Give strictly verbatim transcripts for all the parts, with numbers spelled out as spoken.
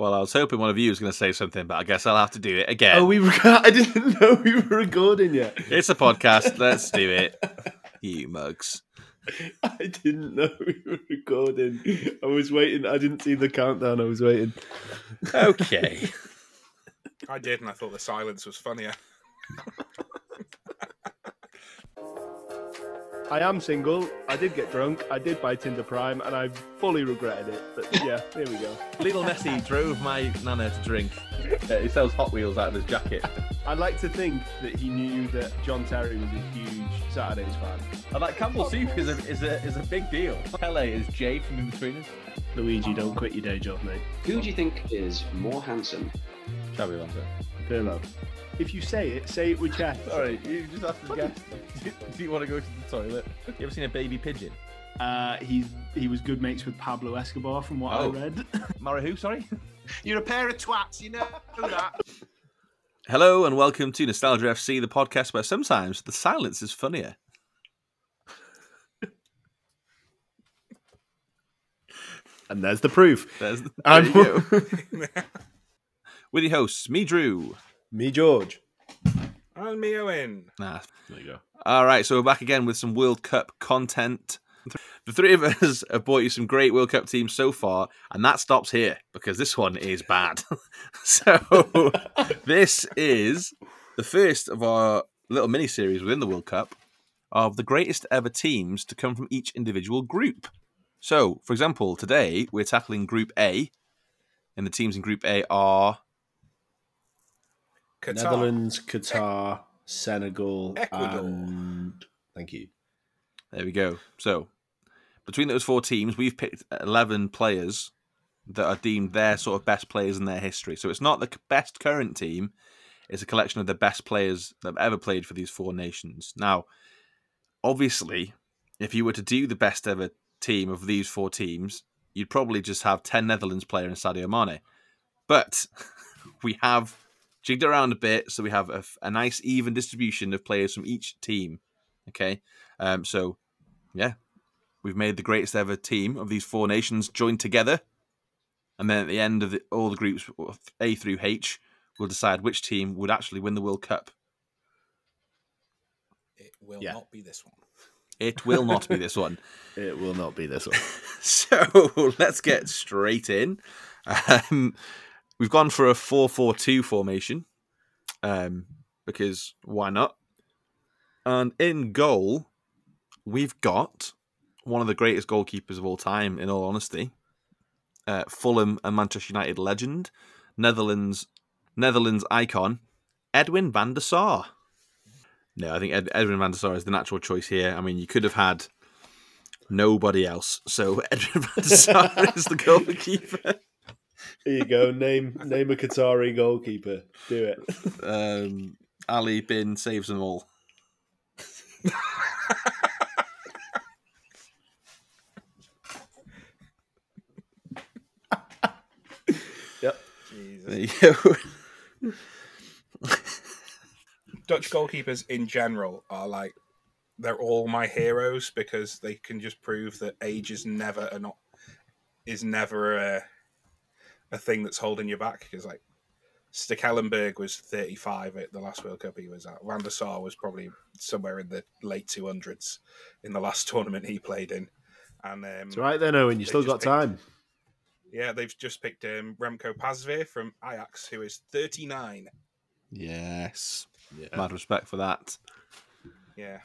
Well, I was hoping one of you was going to say something, but I guess I'll have to do it again. Oh, we were, I didn't know we were recording yet. It's a podcast. Let's do it. You mugs. I didn't know we were recording. I was waiting. I didn't see the countdown. I was waiting. Okay. I did, and I thought the silence was funnier. I am single. I did get drunk. I did buy Tinder Prime, and I fully regretted it. But yeah, here we go. Little Messi drove my nana to drink. Yeah, he sells Hot Wheels out of his jacket. I'd like to think that he knew that John Terry was a huge Saturdays fan. And that Campbell soup is a is a is a big deal. Pele is Jay from In Between Us. Luigi, don't quit your day job, mate. Who do you think is more handsome? Xabi Alonso. Pirlo. If you say it, say it with chat. Sorry, you just have to guess. Do, do you want to go to the toilet? You ever seen a baby pigeon? Uh, he he was good mates with Pablo Escobar, from what oh. I read. Mara who? Sorry. You're a pair of twats. You know that. Hello and welcome to Nostalgia F C, the podcast where sometimes the silence is funnier. And there's the proof. There's the, there you go. With your hosts, me, Drew. Me, George. And me, Owen. Nah, there you go. All right, so we're back again with some World Cup content. The three of us have brought you some great World Cup teams so far, and that stops here, because this one is bad. So this is the first of our little mini-series within the World Cup of the greatest ever teams to come from each individual group. So, for example, today we're tackling Group A, and the teams in Group A are... Qatar. Netherlands, Qatar, e- Senegal, Ecuador. And... Thank you. There we go. So, between those four teams, we've picked eleven players that are deemed their sort of best players in their history. So it's not the best current team. It's a collection of the best players that have ever played for these four nations. Now, obviously, if you were to do the best ever team of these four teams, you'd probably just have ten Netherlands players and Sadio Mané. But we have... jigged around a bit, so we have a, a nice even distribution of players from each team. Okay, um, so yeah, we've made the greatest ever team of these four nations joined together, and then at the end of the, all the groups A through H, we'll decide which team would actually win the World Cup. It will yeah. not be this one. It will not be this one. It will not be this one. So let's get straight in. Um, We've gone for a four four two formation, um, because why not? And in goal, we've got one of the greatest goalkeepers of all time, in all honesty. Uh, Fulham and Manchester United legend, Netherlands Netherlands icon, Edwin van der Sar. No, I think Ed, Edwin van der Sar is the natural choice here. I mean, you could have had nobody else, so Edwin van der Sar is the goalkeeper. Here you go. Name name a Qatari goalkeeper. Do it. Um, Ali Bin saves them all. Yep. Jesus. There you go. Dutch goalkeepers in general are like, they're all my heroes because they can just prove that age is never a not is never a. a thing that's holding you back, because like Stekelenburg was thirty-five at the last World Cup he was at. Van der Sar was probably somewhere in the late two hundreds in the last tournament he played in. And um, it's right then, Owen, you still got picked, time. Yeah, they've just picked um, Remco Pasveer from Ajax, who is thirty-nine. Yes. Yeah. Mad respect for that. Yeah.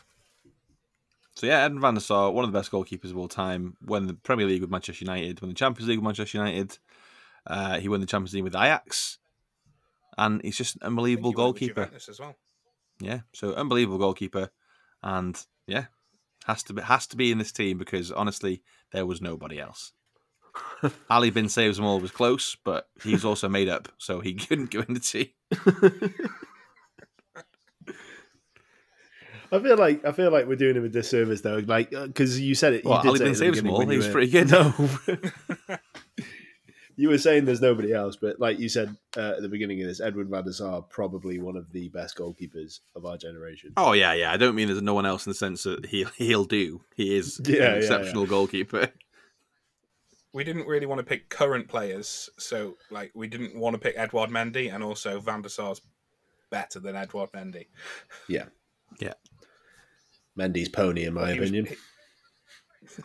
So yeah, Edwin van der Sar, one of the best goalkeepers of all time, won the Premier League with Manchester United, won the Champions League with Manchester United. Uh, he won the Champions League with Ajax, and he's just an unbelievable goalkeeper as well. Yeah, so unbelievable goalkeeper, and yeah, has to be, has to be in this team because honestly, there was nobody else. Ali Bin saves them all was close, but he's also made up, so he couldn't go in the team. I feel like I feel like we're doing him a disservice though, like because you said it. Well, you Ali Bin saves them all. He was pretty good. No. You were saying there's nobody else, but like you said uh, at the beginning of this, Edwin van der Sar, probably one of the best goalkeepers of our generation. Oh, yeah, yeah. I don't mean there's no one else in the sense that he, he'll do. He is yeah, an yeah, exceptional yeah. goalkeeper. we didn't really want to pick current players, so like we didn't want to pick Edouard Mendy, and also Van der Sar's better than Edouard Mendy. Yeah, yeah. Mendy's pony, in my well, opinion. Was...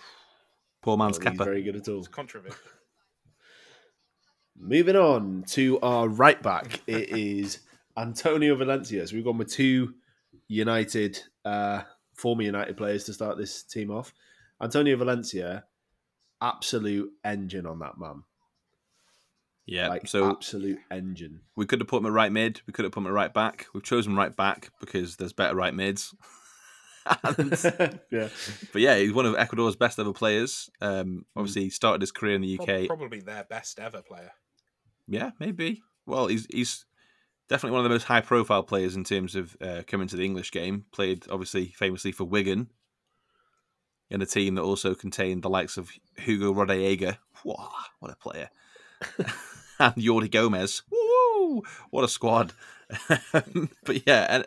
Poor man's well, Kepa. Very good at all. It's controversial. Moving on to our right back, it is Antonio Valencia. So we've gone with two United, uh, former United players to start this team off. Antonio Valencia, absolute engine on that man. Yeah, like, so absolute engine. We could have put him at right mid. We could have put him at right back. We've chosen right back because there's better right mids. And, yeah, but yeah, he's one of Ecuador's best ever players. Um, obviously, he started his career in the U K. Probably their best ever player. Yeah, maybe. Well, he's he's definitely one of the most high profile players in terms of uh, coming to the English game. Played obviously famously for Wigan, in a team that also contained the likes of Hugo Rodallega. Whoa, what a player! And Jordi Gomez. Woo! What a squad! But yeah,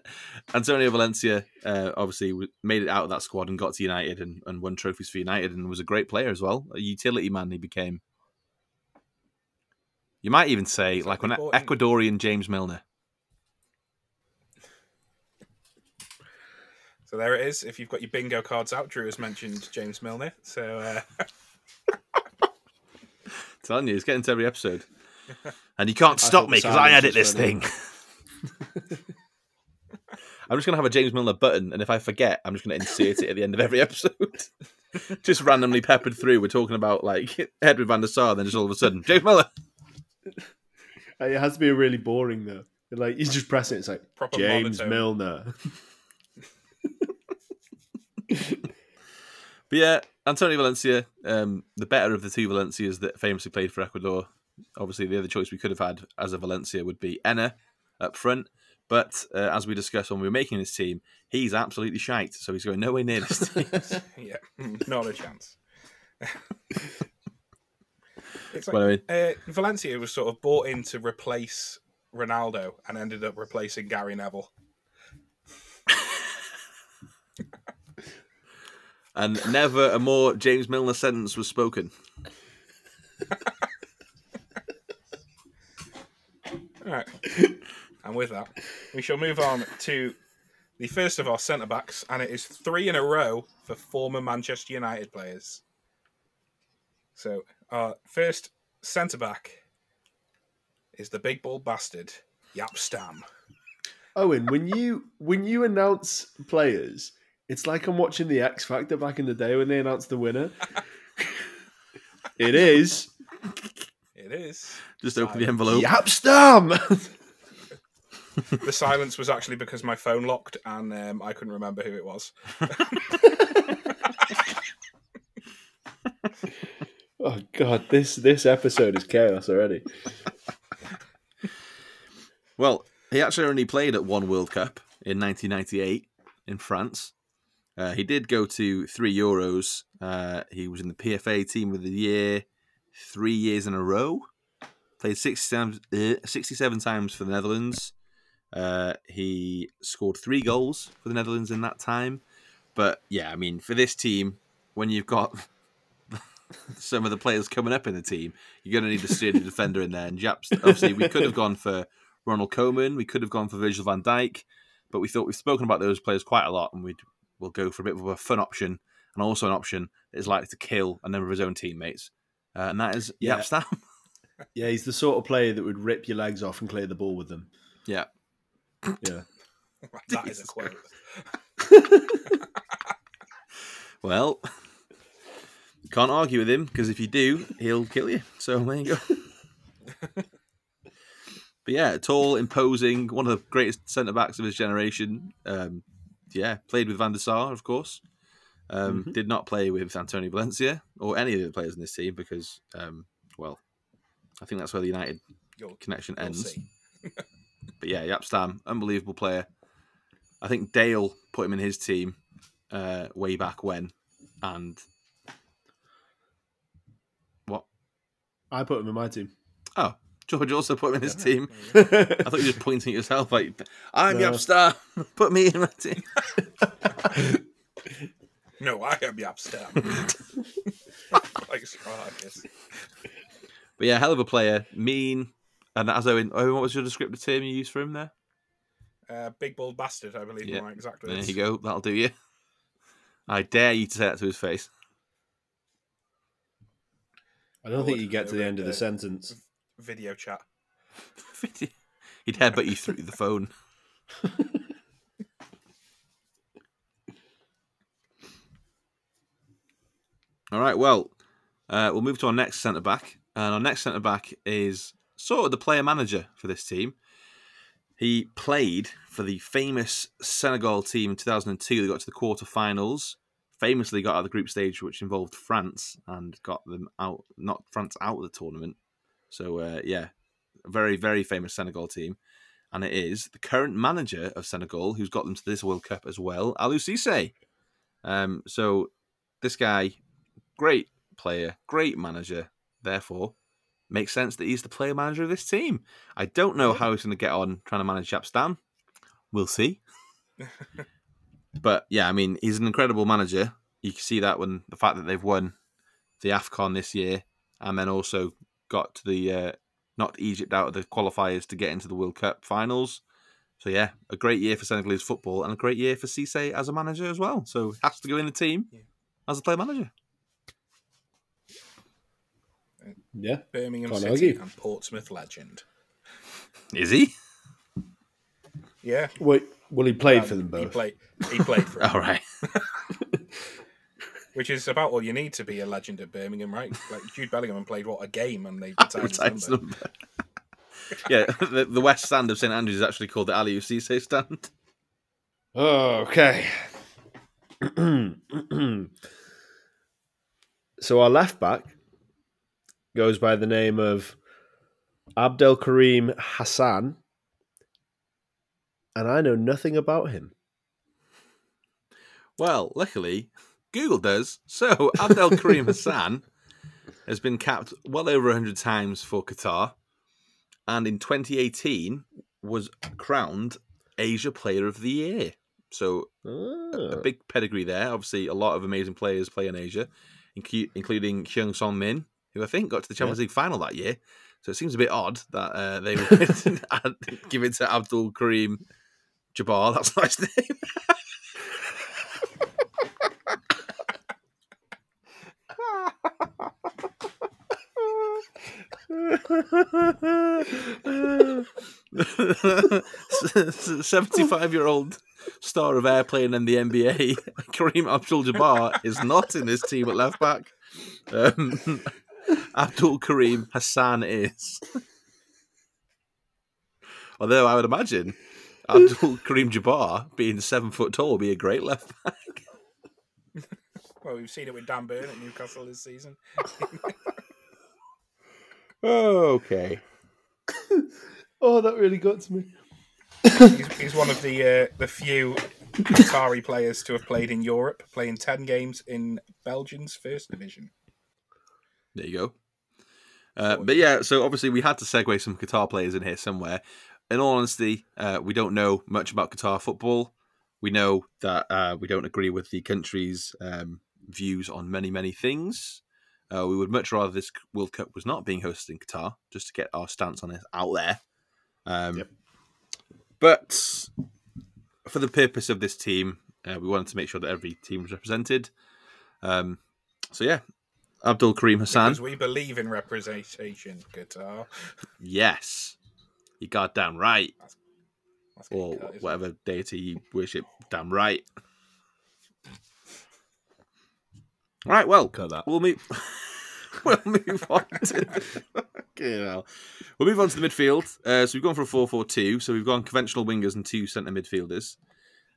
Antonio Valencia uh, obviously made it out of that squad and got to United and, and won trophies for United and was a great player as well. A utility man he became. You might even say so like an Ecuadorian James Milner. So there it is. If you've got your bingo cards out, Drew has mentioned James Milner. So uh... telling you, it's getting to every episode. And you can't stop me because I edit this thing. I'm just going to have a James Milner button, and if I forget, I'm just going to insert it at the end of every episode. Just randomly peppered through. We're talking about like Edwin van der Sar, then just all of a sudden, James Milner. It has to be really boring though. Like you just press it, it's like proper James monotone. Milner. But yeah, Antonio Valencia, um, the better of the two Valencias that famously played for Ecuador. Obviously, the other choice we could have had as a Valencia would be Enna up front, but uh, as we discussed when we were making this team, he's absolutely shite, so he's going nowhere near this team. Yeah, not a chance. It's like, well, I mean, uh, Valencia was sort of bought in to replace Ronaldo and ended up replacing Gary Neville. And never a more James Milner sentence was spoken. All right. And with that, we shall move on to the first of our centre-backs, and it is three in a row for former Manchester United players. So our first centre-back is the big ball bastard, Jaap Stam. Owen, when you when you announce players, it's like I'm watching The X Factor back in the day when they announced the winner. It is... It is. Just open the envelope. Jaap Stam! The silence was actually because my phone locked and um, I couldn't remember who it was. Oh, God, this, this episode is chaos already. Well, he actually only played at one World Cup in nineteen ninety-eight in France. Uh, he did go to three Euros. Uh, he was in the P F A Team of the Year three years in a row. Played sixty-seven times for the Netherlands. Uh, he scored three goals for the Netherlands in that time. But yeah, I mean, for this team, when you've got some of the players coming up in the team, you're going to need a sturdy defender in there. And Japs, obviously, we could have gone for Ronald Koeman. We could have gone for Virgil van Dijk. But we thought we've spoken about those players quite a lot, and we'd, we'll go for a bit of a fun option and also an option that is likely to kill a number of his own teammates. Uh, and that is Jaap yeah. Stam. Yeah, he's the sort of player that would rip your legs off and clear the ball with them. Yeah. Yeah. That is a quote. Well, you can't argue with him, because if you do, he'll kill you. So there you go. But yeah, tall, imposing, one of the greatest centre-backs of his generation. Um, yeah, played with Van der Sar, of course. Um, mm-hmm. Did not play with Antonio Valencia or any of the players in this team because, um, well, I think that's where the United you'll, connection you'll ends. But yeah, Jaap Stam, unbelievable player. I think Dale put him in his team uh, way back when. And what? I put him in my team. Oh, George also put him in his yeah, team. I thought you were just pointing at yourself like, I'm no. Jaap Stam, put me in my team. No, I am Jaap Stam. Like, Crikey. But yeah, hell of a player. Mean. And as Owen, Owen, what was your descriptive term you used for him there? Uh, big bald bastard, I believe. Yeah. Right, exactly. There you go. That'll do you. I dare you to say that to his face. I don't I think you get to the end of the sentence. Video chat. He'd headbutt you through the phone. All right, well, uh, we'll move to our next centre-back. And our next centre-back is sort of the player-manager for this team. He played for the famous Senegal team in two thousand two. They got to the quarter-finals. Famously got out of the group stage, which involved France, and got them out, knocked France out of the tournament. So, uh, yeah, a very, very famous Senegal team. And it is the current manager of Senegal, who's got them to this World Cup as well, Aliou Cissé. Um, so, this guy, great player, great manager, therefore... Makes sense that he's the player manager of this team. I don't know how he's going to get on trying to manage Jaap Stam. We'll see. But yeah, I mean, he's an incredible manager. You can see that when the fact that they've won the AFCON this year and then also got to the uh, knocked Egypt out of the qualifiers to get into the World Cup finals. So yeah, a great year for Senegalese football and a great year for Cissé as a manager as well. So has to go in the team yeah. as a player manager. Yeah, Birmingham Can't City argue. And Portsmouth legend. Is he? Yeah. Wait, well, he played um, for them both. He played. He played for. them. All right. Which is about all you need to be a legend at Birmingham, right? Like Jude Bellingham played what a game, and they retired his number. Yeah, the, the West Stand of Saint Andrews is actually called the Aliou Cissé Stand. Oh, okay. So our left back. Goes by the name of Abdelkarim Hassan, and I know nothing about him. Well, luckily, Google does. So, Abdelkarim Hassan has been capped well over one hundred times for Qatar, and in twenty eighteen was crowned Asia Player of the Year. So, oh. a, a big pedigree there. Obviously, a lot of amazing players play in Asia, inc- including Heung Son Min, who I think got to the Champions yeah. League final that year. So it seems a bit odd that uh, they would give it to Abdul Karim Jabbar. That's not his name. seventy-five-year-old star of airplane and the N B A, Karim Abdul-Jabbar, is not in this team at left-back. Um... Abdelkarim Hassan is. Although I would imagine Abdelkarim Jabbar being seven foot tall would be a great left back. Well, we've seen it with Dan Burn at Newcastle this season. Oh, okay. Oh, that really got to me. He's, he's one of the uh, the few Qatari players to have played in Europe, playing ten games in Belgium's first division. There you go. Uh, but yeah, so obviously we had to segue some Qatar players in here somewhere. In all honesty, uh, we don't know much about Qatar football. We know that uh, we don't agree with the country's um, views on many, many things. Uh, we would much rather this World Cup was not being hosted in Qatar, just to get our stance on it out there. Um, yep. But for the purpose of this team, uh, we wanted to make sure that every team was represented. Um, so yeah. Abdelkarim Hassan. Because we believe in representation, Qatar. Yes. You got damn right. That's, that's or cut, whatever it? Deity you worship, damn right. Right, well, cut that. We'll move We'll move on to okay, well. We'll move on to the midfield. Uh, so we've gone for a four four two, so we've gone conventional wingers and two centre midfielders.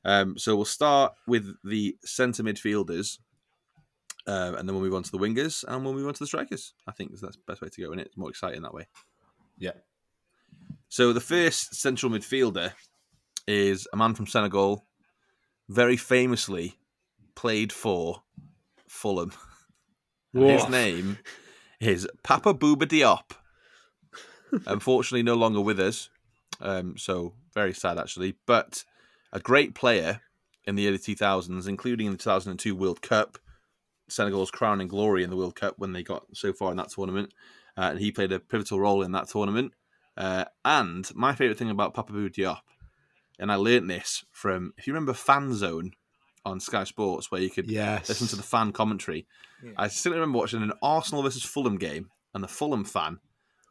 Um, so we'll start with the centre midfielders. Uh, and then we'll move on to the wingers, and we'll move on to the strikers. I think that's the best way to go, isn't it? It's more exciting that way. Yeah. So the first central midfielder is a man from Senegal, very famously played for Fulham. His name is Papa Bouba Diop. Unfortunately, no longer with us, um, so very sad actually. But a great player in the early two thousands, including in the two thousand two World Cup. Senegal's crowning glory in the World Cup when they got so far in that tournament. Uh, and he played a pivotal role in that tournament. Uh, and my favourite thing about Papa Bouba Diop, and I learnt this from, if you remember Fan Zone on Sky Sports, where you could yes. listen to the fan commentary. Yeah. I still remember watching an Arsenal versus Fulham game, and the Fulham fan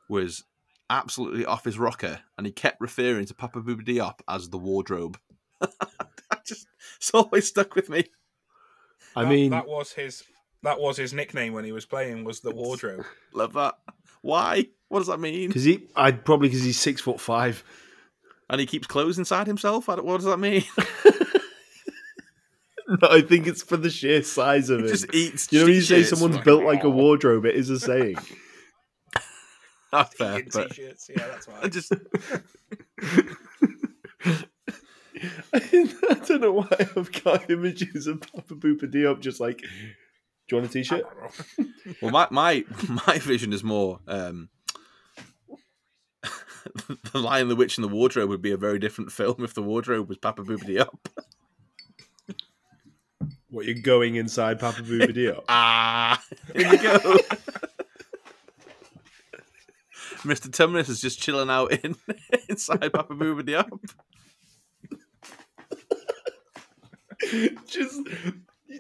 was absolutely off his rocker, and he kept referring to Papa Bouba Diop as the wardrobe. Just, it's always stuck with me. I that, mean, that was his that was his nickname when he was playing, was the wardrobe. Love that. Why? What does that mean? Because he, I probably because he's six foot five, and he keeps clothes inside himself. I don't, what does that mean? No, I think it's for the sheer size of it. Just eats. You know, when you say someone's like, built like a wardrobe, it is a saying. That's fair, but... T-shirts. Yeah, that's why. I just. I don't know why I've got images of Papa Bouba Diop just like, do you want a T-shirt? Well, my, my my vision is more um, The Lion, the Witch and the Wardrobe would be a very different film if the wardrobe was Papa Bouba Diop. What, you're going inside Papa Bouba Diop? Ah, here you go. Mister Tumnus is just chilling out in inside Papa Bouba Diop. Just,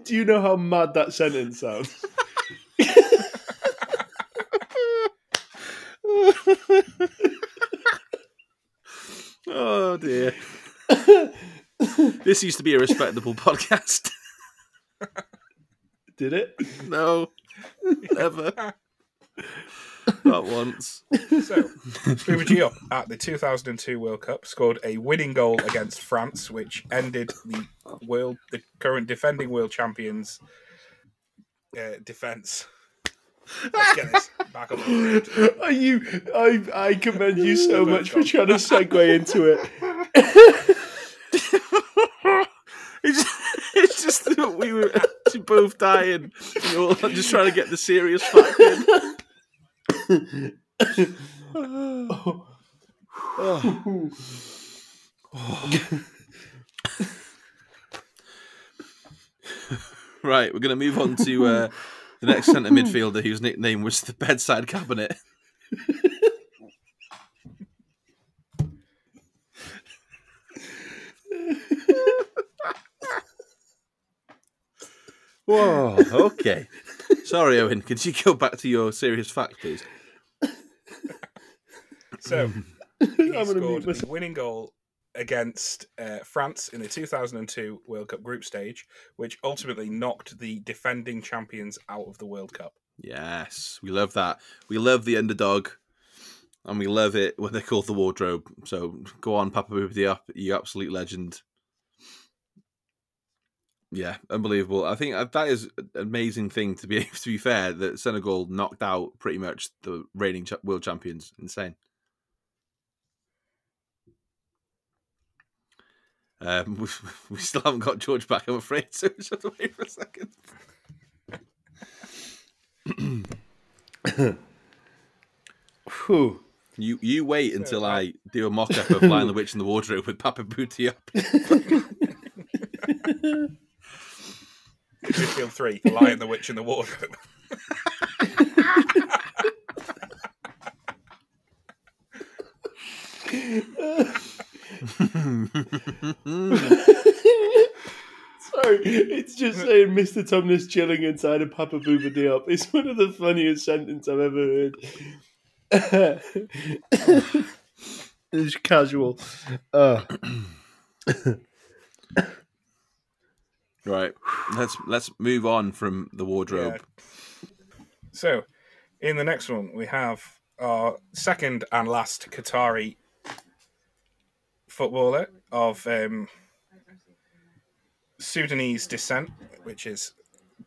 do you know how mad that sentence sounds? Oh dear. This used to be a respectable podcast. Did it? No. Never. Not once. So, Bouba Diop at the two thousand two World Cup scored a winning goal against France, which ended the world, the current defending world champions' uh, defence. Let's get this back up. Are you? I I commend you so much for trying to segue into it. It's just, it's just that we were actually both dying. We were all just trying to get the serious fact in. oh. Oh. Oh. Right, we're going to move on to uh, the next centre midfielder whose nickname was the Bedside Cabinet. Whoa, okay. Sorry, Owen, could you go back to your serious fact, please? So, he scored the winning goal against uh, France in the two thousand two World Cup group stage, which ultimately knocked the defending champions out of the World Cup. Yes, we love that. We love the underdog, and we love it when they're called the wardrobe. So, go on, Papa Bouba Diop, you absolute legend. Yeah, unbelievable. I think that is an amazing thing to be to be fair, that Senegal knocked out pretty much the reigning world champions. Insane. Um, we, we still haven't got George back, I'm afraid, so we should wait for a second. you you wait until so, I do a mock-up of Lion, the Witch and the Wardrobe with Papa Bouba Diop. Midfield three, the Lion, the Witch and the Wardrobe. Sorry, it's just saying Mister Tumnus chilling inside of Papa Bouba Diop. It's one of the funniest sentences I've ever heard. It's casual. Uh. Right, let's let's move on from the wardrobe. Yeah. So, in the next one, we have our second and last Qatari footballer of um, Sudanese descent, which is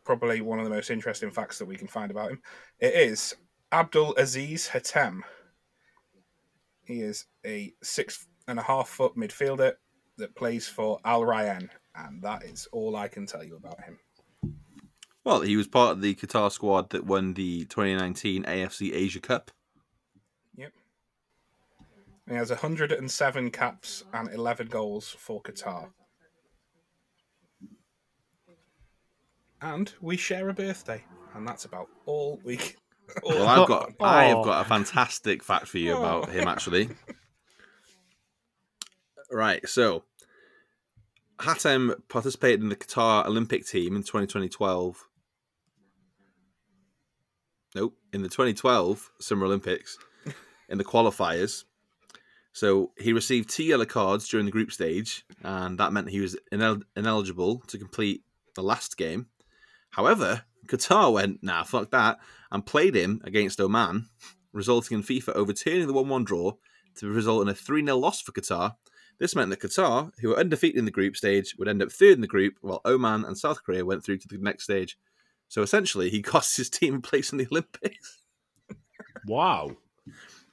probably one of the most interesting facts that we can find about him. It is Abdul Aziz Hatem. He is a six and a half foot midfielder that plays for Al Rayyan. And that is all I can tell you about him. Well, he was part of the Qatar squad that won the twenty nineteen A F C Asia Cup. Yep. He has one hundred seven caps and eleven goals for Qatar. and we share a birthday, and that's about all we can. All well, I've got, oh. I have got a fantastic fact for you oh. about him, actually. Right, so Hatem participated in the Qatar Olympic team in twenty twelve. Nope, in the twenty twelve Summer Olympics, in the qualifiers. So he received two yellow cards during the group stage, and that meant he was inel- ineligible to complete the last game. However, Qatar went, nah, fuck that, and played him against Oman, resulting in FIFA overturning the one one draw to result in a three nil loss for Qatar. This meant that Qatar, who were undefeated in the group stage, would end up third in the group, while Oman and South Korea went through to the next stage. So essentially, he cost his team a place in the Olympics. Wow.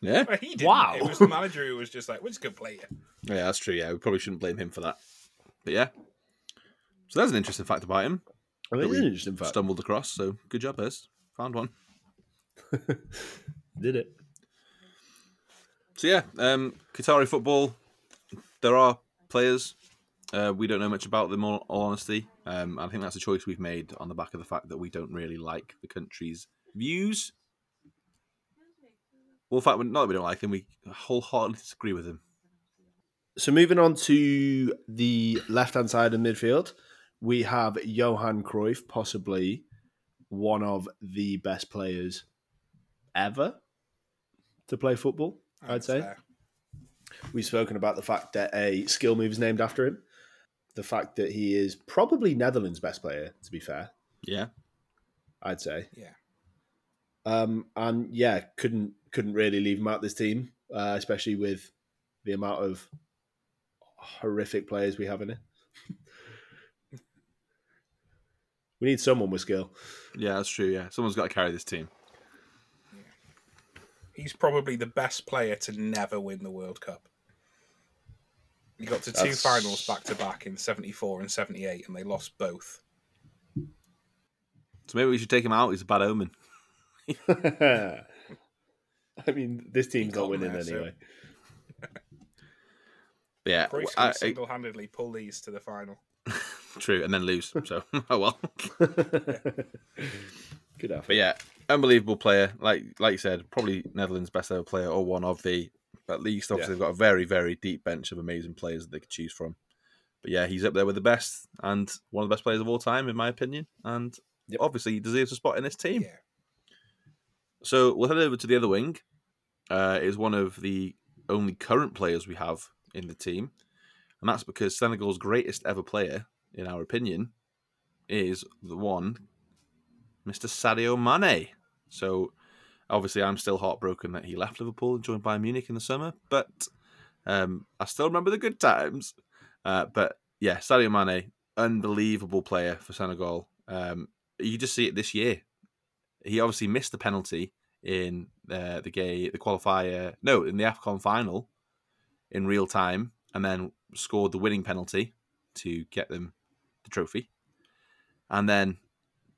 Yeah. Well, he didn't. Wow. It was the manager who was just like, we're just going to play you. Yeah, that's true. Yeah, we probably shouldn't blame him for that. But yeah. So that's an interesting fact about him. That that is an interesting fact. Stumbled across, so good job, Hurst. Found one. Did it. So yeah, um, Qatari football, there are players. Uh, we don't know much about them, all, all honesty. Um, I think that's a choice we've made on the back of the fact that we don't really like the country's views. Well, in fact, not that we don't like them, we wholeheartedly disagree with them. So moving on to the left-hand side of midfield, we have Johan Cruyff, possibly one of the best players ever to play football, I'd That's say. Fair. We've spoken about the fact that a skill move is named after him. The fact that he is probably Netherlands' best player, to be fair. Yeah. I'd say. Yeah. Um, and yeah, couldn't couldn't really leave him out this team, uh, especially with the amount of horrific players we have in it. We need someone with skill. Yeah, that's true, yeah. Someone's got to carry this team. Yeah. He's probably the best player to never win the World Cup. He got to that's... two finals back-to-back in seventy-four and seventy-eight, and they lost both. So maybe we should take him out. He's a bad omen. I mean, this team's not winning there, anyway. So... yeah, Bruce can I, single-handedly I... pull these to the final. True, and then lose. So, oh well. Good effort. But yeah, unbelievable player. Like, like you said, probably Netherlands' best ever player, or one of the. At least, obviously, yeah. They've got a very, very deep bench of amazing players that they could choose from. But yeah, he's up there with the best, and one of the best players of all time, in my opinion. And yep. Obviously, he deserves a spot in this team. Yeah. So we'll head over to the other wing. Uh, is one of the only current players we have in the team, and that's because Senegal's greatest ever player, in our opinion, is the one, Mister Sadio Mané. So, obviously, I'm still heartbroken that he left Liverpool and joined Bayern Munich in the summer, but um, I still remember the good times. Uh, but, yeah, Sadio Mané, unbelievable player for Senegal. Um, you just see it this year. He obviously missed the penalty in uh, the gay, the qualifier, no, in the AFCON final in real time, and then scored the winning penalty to get them the trophy, and then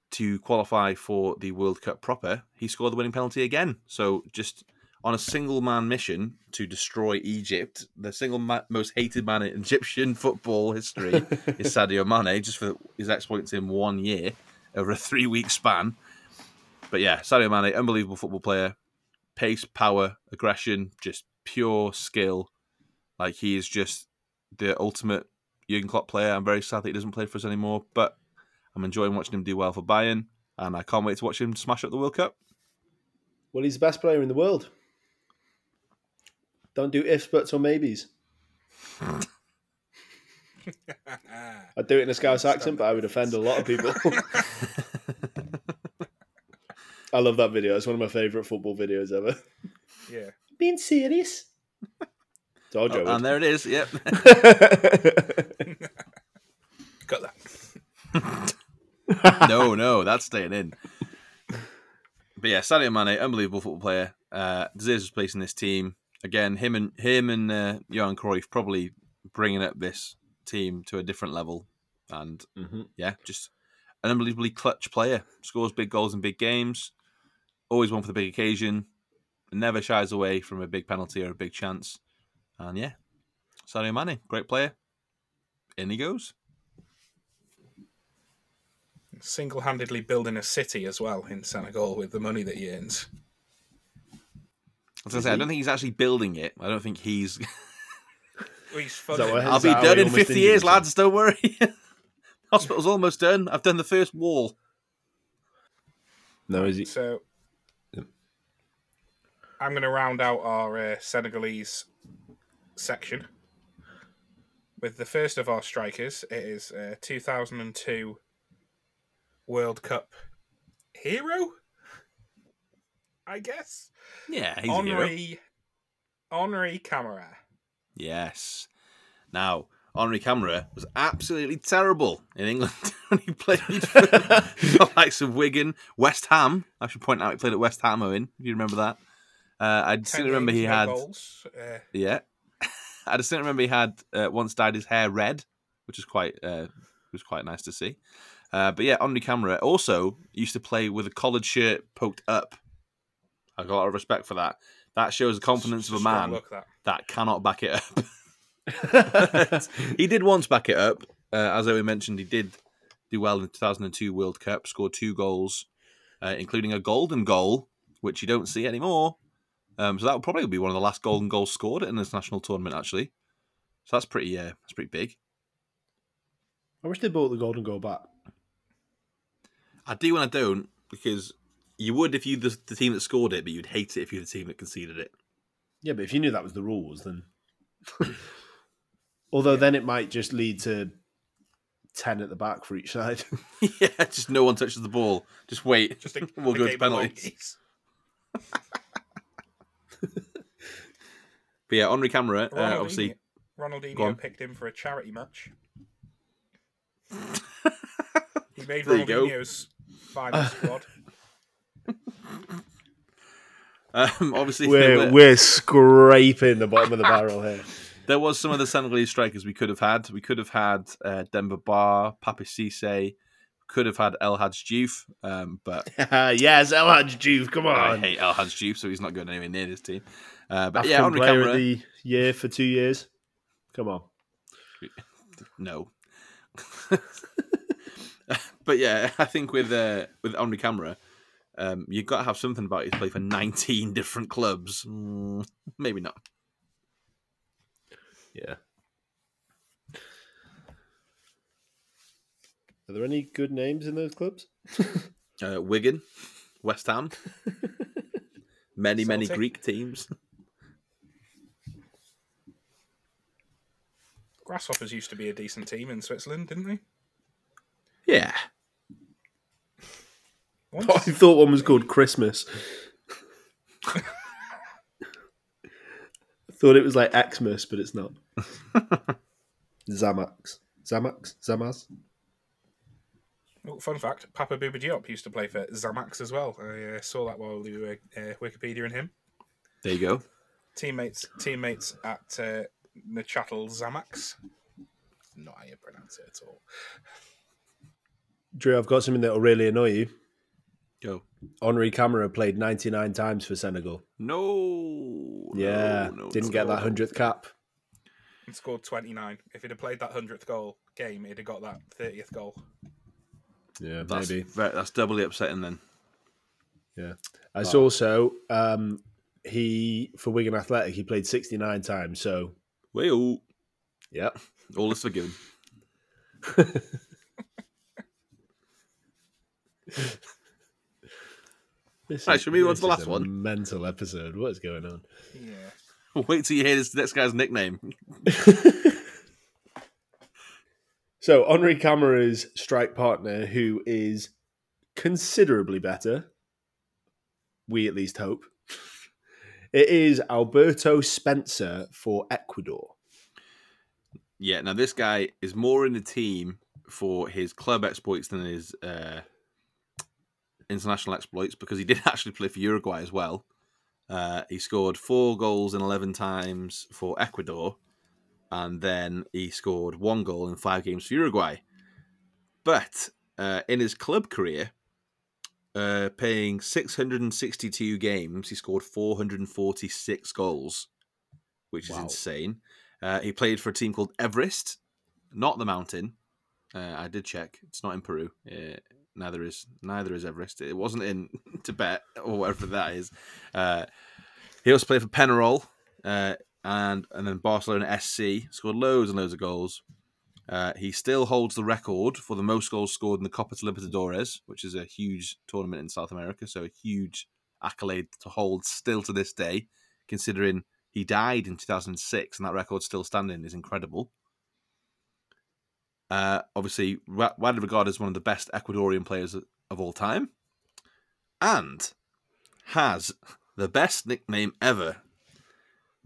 to qualify for the World Cup proper, he scored the winning penalty again. So just on a single man mission to destroy Egypt, the single ma- most hated man in Egyptian football history is Sadio Mane, just for his exploits in one year over a three week span. But yeah, Sadio Mane, unbelievable football player, pace, power, aggression, just pure skill. Like, he is just the ultimate Jurgen Klopp player. I'm very sad that he doesn't play for us anymore, but I'm enjoying watching him do well for Bayern, and I can't wait to watch him smash up the World Cup. Well, he's the best player in the world. Don't do ifs, buts, or maybes. I'd do it in a Scouse accent, but I would offend a lot of people. I love that video. It's one of my favourite football videos ever. Yeah. Being serious. Oh, and there it is, yep. Got that. no, no, that's staying in. But yeah, Sadio Mane, unbelievable football player. Uh, deserves his place in this team. Again, him and him and uh, Johan Cruyff probably bringing up this team to a different level. And mm-hmm. yeah, just an unbelievably clutch player. Scores big goals in big games. Always one for the big occasion. Never shies away from a big penalty or a big chance. And yeah, Sadio Mane, great player. In he goes. single-handedly building a city as well in Senegal with the money that he earns. I was going to say, I don't think he's actually building it. I don't think he's... well, he's I'll be dead in fifty years, lads, don't worry. Hospital's almost done. I've done the first wall. No, is he? So, yeah. I'm going to round out our uh, Senegalese section with the first of our strikers. It is uh, two thousand two World Cup hero, I guess. Yeah, he's Henri, a hero. Henri Camara. Yes. Now, Henri Camara was absolutely terrible in England when he played for the likes of Wigan, West Ham. I should point out he played at West Ham, Owen, if you remember that. Uh, I still remember he had... Goals. Uh, yeah. I just didn't remember he had uh, once dyed his hair red, which is quite uh, was quite nice to see. Uh, but yeah, Henri Camara also used to play with a collared shirt poked up. I got a lot of respect for that. That shows the confidence just, of a man look, that. that cannot back it up. He did once back it up. Uh, as Owen mentioned, he did do well in the two thousand two World Cup, scored two goals, uh, including a golden goal, which you don't see anymore. Um, so that will probably be one of the last golden goals scored at an international tournament, actually. So that's pretty, uh, that's pretty big. I wish they bought the golden goal back. I do and I don't, because you would if you the, the team that scored it, but you'd hate it if you're the team that conceded it. Yeah, but if you knew that was the rules, then... Although then it might just lead to ten at the back for each side. Yeah, just no one touches the ball. Just wait. Just a, we'll go to penalties. But yeah, Henri Camara, uh, obviously... Ronaldinho picked him for a charity match. He made Ronaldinho's final squad. Um, obviously, We're, were... we're scraping the bottom of the barrel here. There was some of the Senegalese strikers we could have had. We could have had uh, Demba Ba, Pape Cissé, could have had El Hadj Diouf, um, but... Yes, El Hadj Diouf, come on! I hate El Hadj Diouf, so he's not going anywhere near this team. Uh, but African yeah, Henri Camara... of the year for two years. Come on. No. But yeah, I think with uh, with Henri Camara, um, you've got to have something about his play for nineteen different clubs. Mm, maybe not. Yeah. Are there any good names in those clubs? uh, Wigan, West Ham, many, Celtic. many Greek teams. Grasshoppers used to be a decent team in Switzerland, didn't they? Yeah. Once. I thought one was called Christmas. I thought it was like Xmas, but it's not. Zamax. Zamax? Zamaz? Oh, fun fact, Papa Bouba Diop used to play for Zamax as well. I uh, saw that while we were uh, Wikipediaing him. There you go. Teammates teammates at uh, Neuchâtel Zamax. Not how you pronounce it at all. Drew, I've got something that will really annoy you. Go. Henri Camara played ninety-nine times for Senegal. No. Yeah, no, no, didn't no, get no. that hundredth cap. And scored twenty-nine. If he'd have played that hundredth goal game, he'd have got that thirtieth goal. Yeah, that's, maybe. That's doubly upsetting then. Yeah. It's wow. also, um, he, for Wigan Athletic, he played sixty-nine times, so... Well. Yeah. All is forgiven. This right, should we move on to the last one? Mental episode. What is going on? Yeah. Wait till you hear this next guy's nickname. So Henri Camara's strike partner, who is considerably better, we at least hope, it is Alberto Spencer for Ecuador. Yeah, now this guy is more in the team for his club exploits than his uh, international exploits, because he did actually play for Uruguay as well. Uh, he scored four goals in eleven times for Ecuador. And then he scored one goal in five games for Uruguay. But uh, in his club career, uh, playing six hundred sixty-two games, he scored four hundred forty-six goals, which wow. is insane. Uh, he played for a team called Everest, not the Mountain. Uh, I did check. It's not in Peru. Uh, Neither is neither is Everest. It wasn't in Tibet or whatever that is. Uh, he also played for Peñarol uh, and and then Barcelona S C. Scored loads and loads of goals. Uh, he still holds the record for the most goals scored in the Copa Libertadores, which is a huge tournament in South America. So a huge accolade to hold still to this day, considering he died in two thousand six and that record's still standing is incredible. Uh, obviously, widely regarded as one of the best Ecuadorian players of all time, and has the best nickname ever,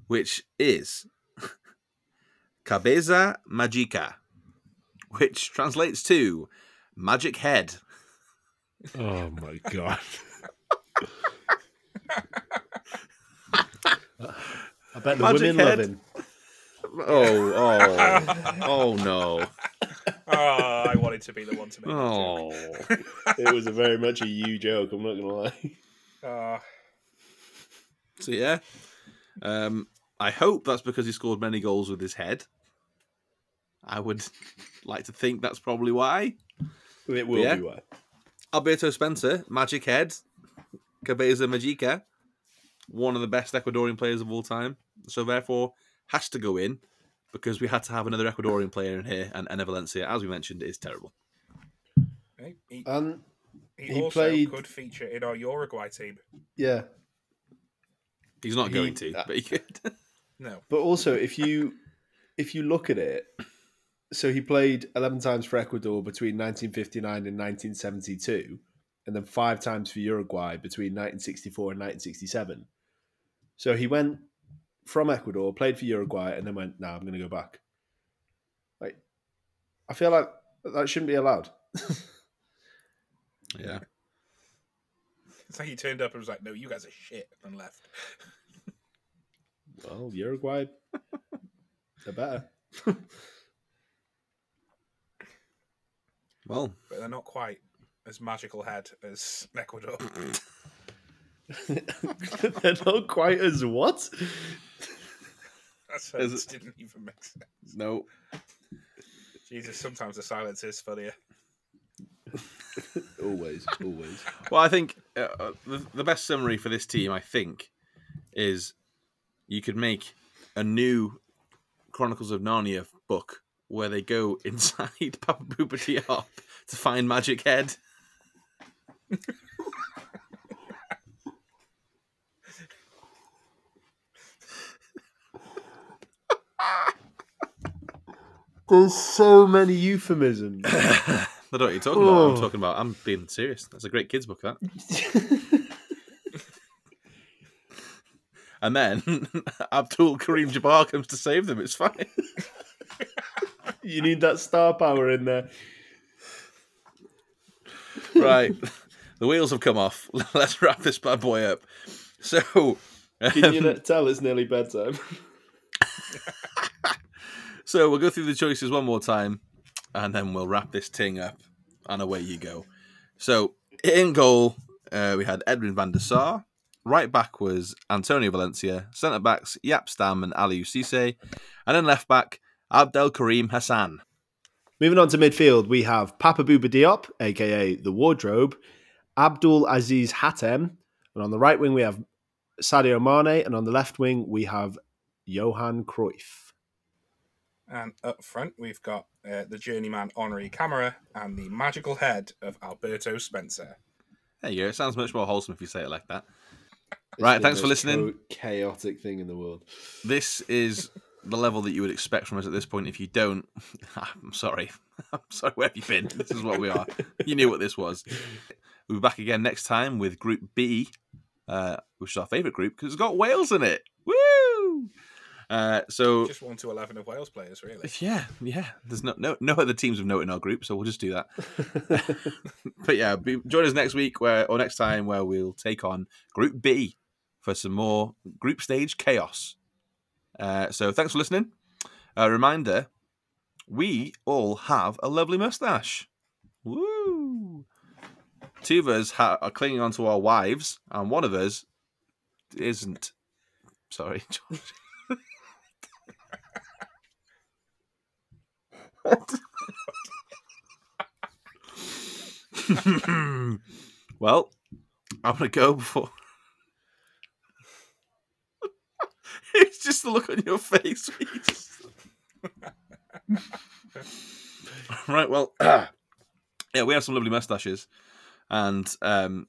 which is Cabeza Magica, which translates to Magic Head. Oh my God. I bet the Magic women head. Love him. Oh, oh, oh no. Oh, I wanted to be the one to make the oh. joke. It was a very much a you joke, I'm not going to lie. Uh. So, yeah. Um, I hope that's because he scored many goals with his head. I would like to think that's probably why. It will yeah. be why. Alberto Spencer, Magic Head, Cabeza Magica, one of the best Ecuadorian players of all time. So, therefore, has to go in. Because we had to have another Ecuadorian player in here, and Ene Valencia, as we mentioned, is terrible. He, um, he, he also played... could feature in our Uruguay team. Yeah. He's not he, going to, uh, but he could. No. But also, if you if you look at it, so he played eleven times for Ecuador between nineteen fifty-nine and nineteen seventy-two, and then five times for Uruguay between nineteen sixty-four and nineteen sixty-seven. So he went from Ecuador, played for Uruguay, and then went, nah, I'm going to go back. Like, I feel like that shouldn't be allowed. Yeah. It's like he turned up and was like, no, you guys are shit, and left. Well, Uruguay, they're better. Well. But they're not quite as magical head as Ecuador. They're not quite as what? That it didn't even make sense. No. Jesus, sometimes the silence is funnier. always, always. Well, I think uh, the, the best summary for this team, I think, is you could make a new Chronicles of Narnia book where they go inside Papa Bouba Diop to find Magic Head. There's so many euphemisms. I don't know what you're talking oh. about. I'm talking about. I'm being serious. That's a great kids' book, that. And then Abdul Karim Jabbar comes to save them. It's fine. You need that star power in there. Right. The wheels have come off. Let's wrap this bad boy up. So, um, can you tell it's nearly bedtime? So we'll go through the choices one more time, and then we'll wrap this ting up, and away you go. So in goal, uh, we had Edwin van der Sar. Right back was Antonio Valencia. Centre backs Jaap Stam and Aliou Cissé, and then left back Abdelkarim Hassan. Moving on to midfield, we have Papa Bouba Diop, aka the Wardrobe, Abdul Aziz Hatem, and on the right wing we have Sadio Mané, and on the left wing we have Johan Cruyff. And up front, we've got uh, the journeyman Henri Camara and the magical head of Alberto Spencer. There you go. It sounds much more wholesome if you say it like that. It's right, thanks for listening. Chaotic thing in the world. This is the level that you would expect from us at this point. If you don't, I'm sorry. I'm sorry, where have you been? This is what we are. You knew what this was. We'll be back again next time with Group B, uh, which is our favourite group because it's got Wales in it. Woo! Uh, so just one to eleven of Wales players, really. Yeah, yeah. There's no no no other teams of note in our group, so we'll just do that. But yeah, be, join us next week where or next time where we'll take on Group B for some more group stage chaos. Uh, so thanks for listening. A reminder: we all have a lovely mustache. Woo! Two of us ha- are clinging on to our wives, and one of us isn't. Sorry, George. Well, I'm going to go before... It's just the look on your face. Right, well... Yeah, we have some lovely moustaches. And um,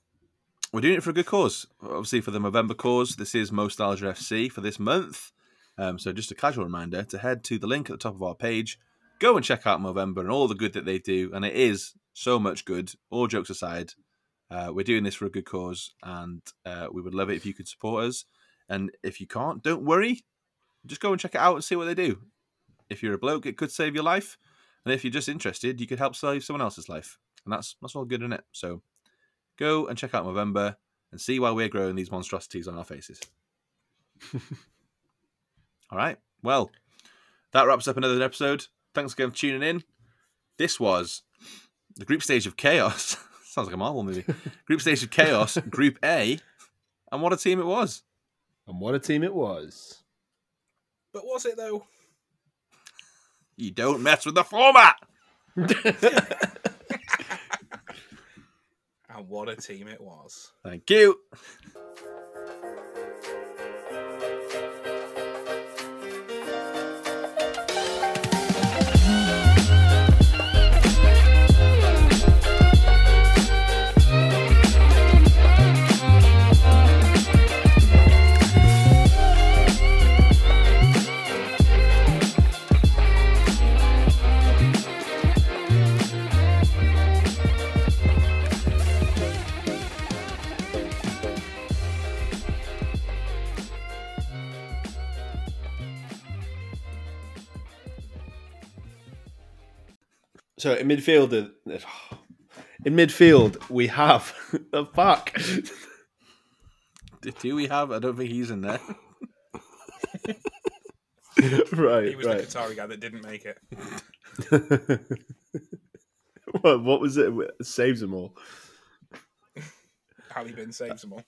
we're doing it for a good cause. Obviously, for the Movember cause, this is Nostalgia F C for this month. Um, so just a casual reminder to head to the link at the top of our page. Go and check out Movember and all the good that they do. And it is so much good. All jokes aside, uh, we're doing this for a good cause. And uh, we would love it if you could support us. And if you can't, don't worry. Just go and check it out and see what they do. If you're a bloke, it could save your life. And if you're just interested, you could help save someone else's life. And that's that's all good, isn't it? So go and check out Movember and see why we're growing these monstrosities on our faces. All right. Well, that wraps up another episode. Thanks again for tuning in. This was the group stage of chaos. Sounds like a Marvel movie. Group stage of chaos, Group A. And what a team it was. And what a team it was. But was it, though? You don't mess with the format! And what a team it was. Thank you! So in midfield, in midfield we have the fuck. Do we have? I don't think he's in there. Right, he was right. The Qatari guy that didn't make it. what, what was it? Saves them all. Ali Bin saves them all.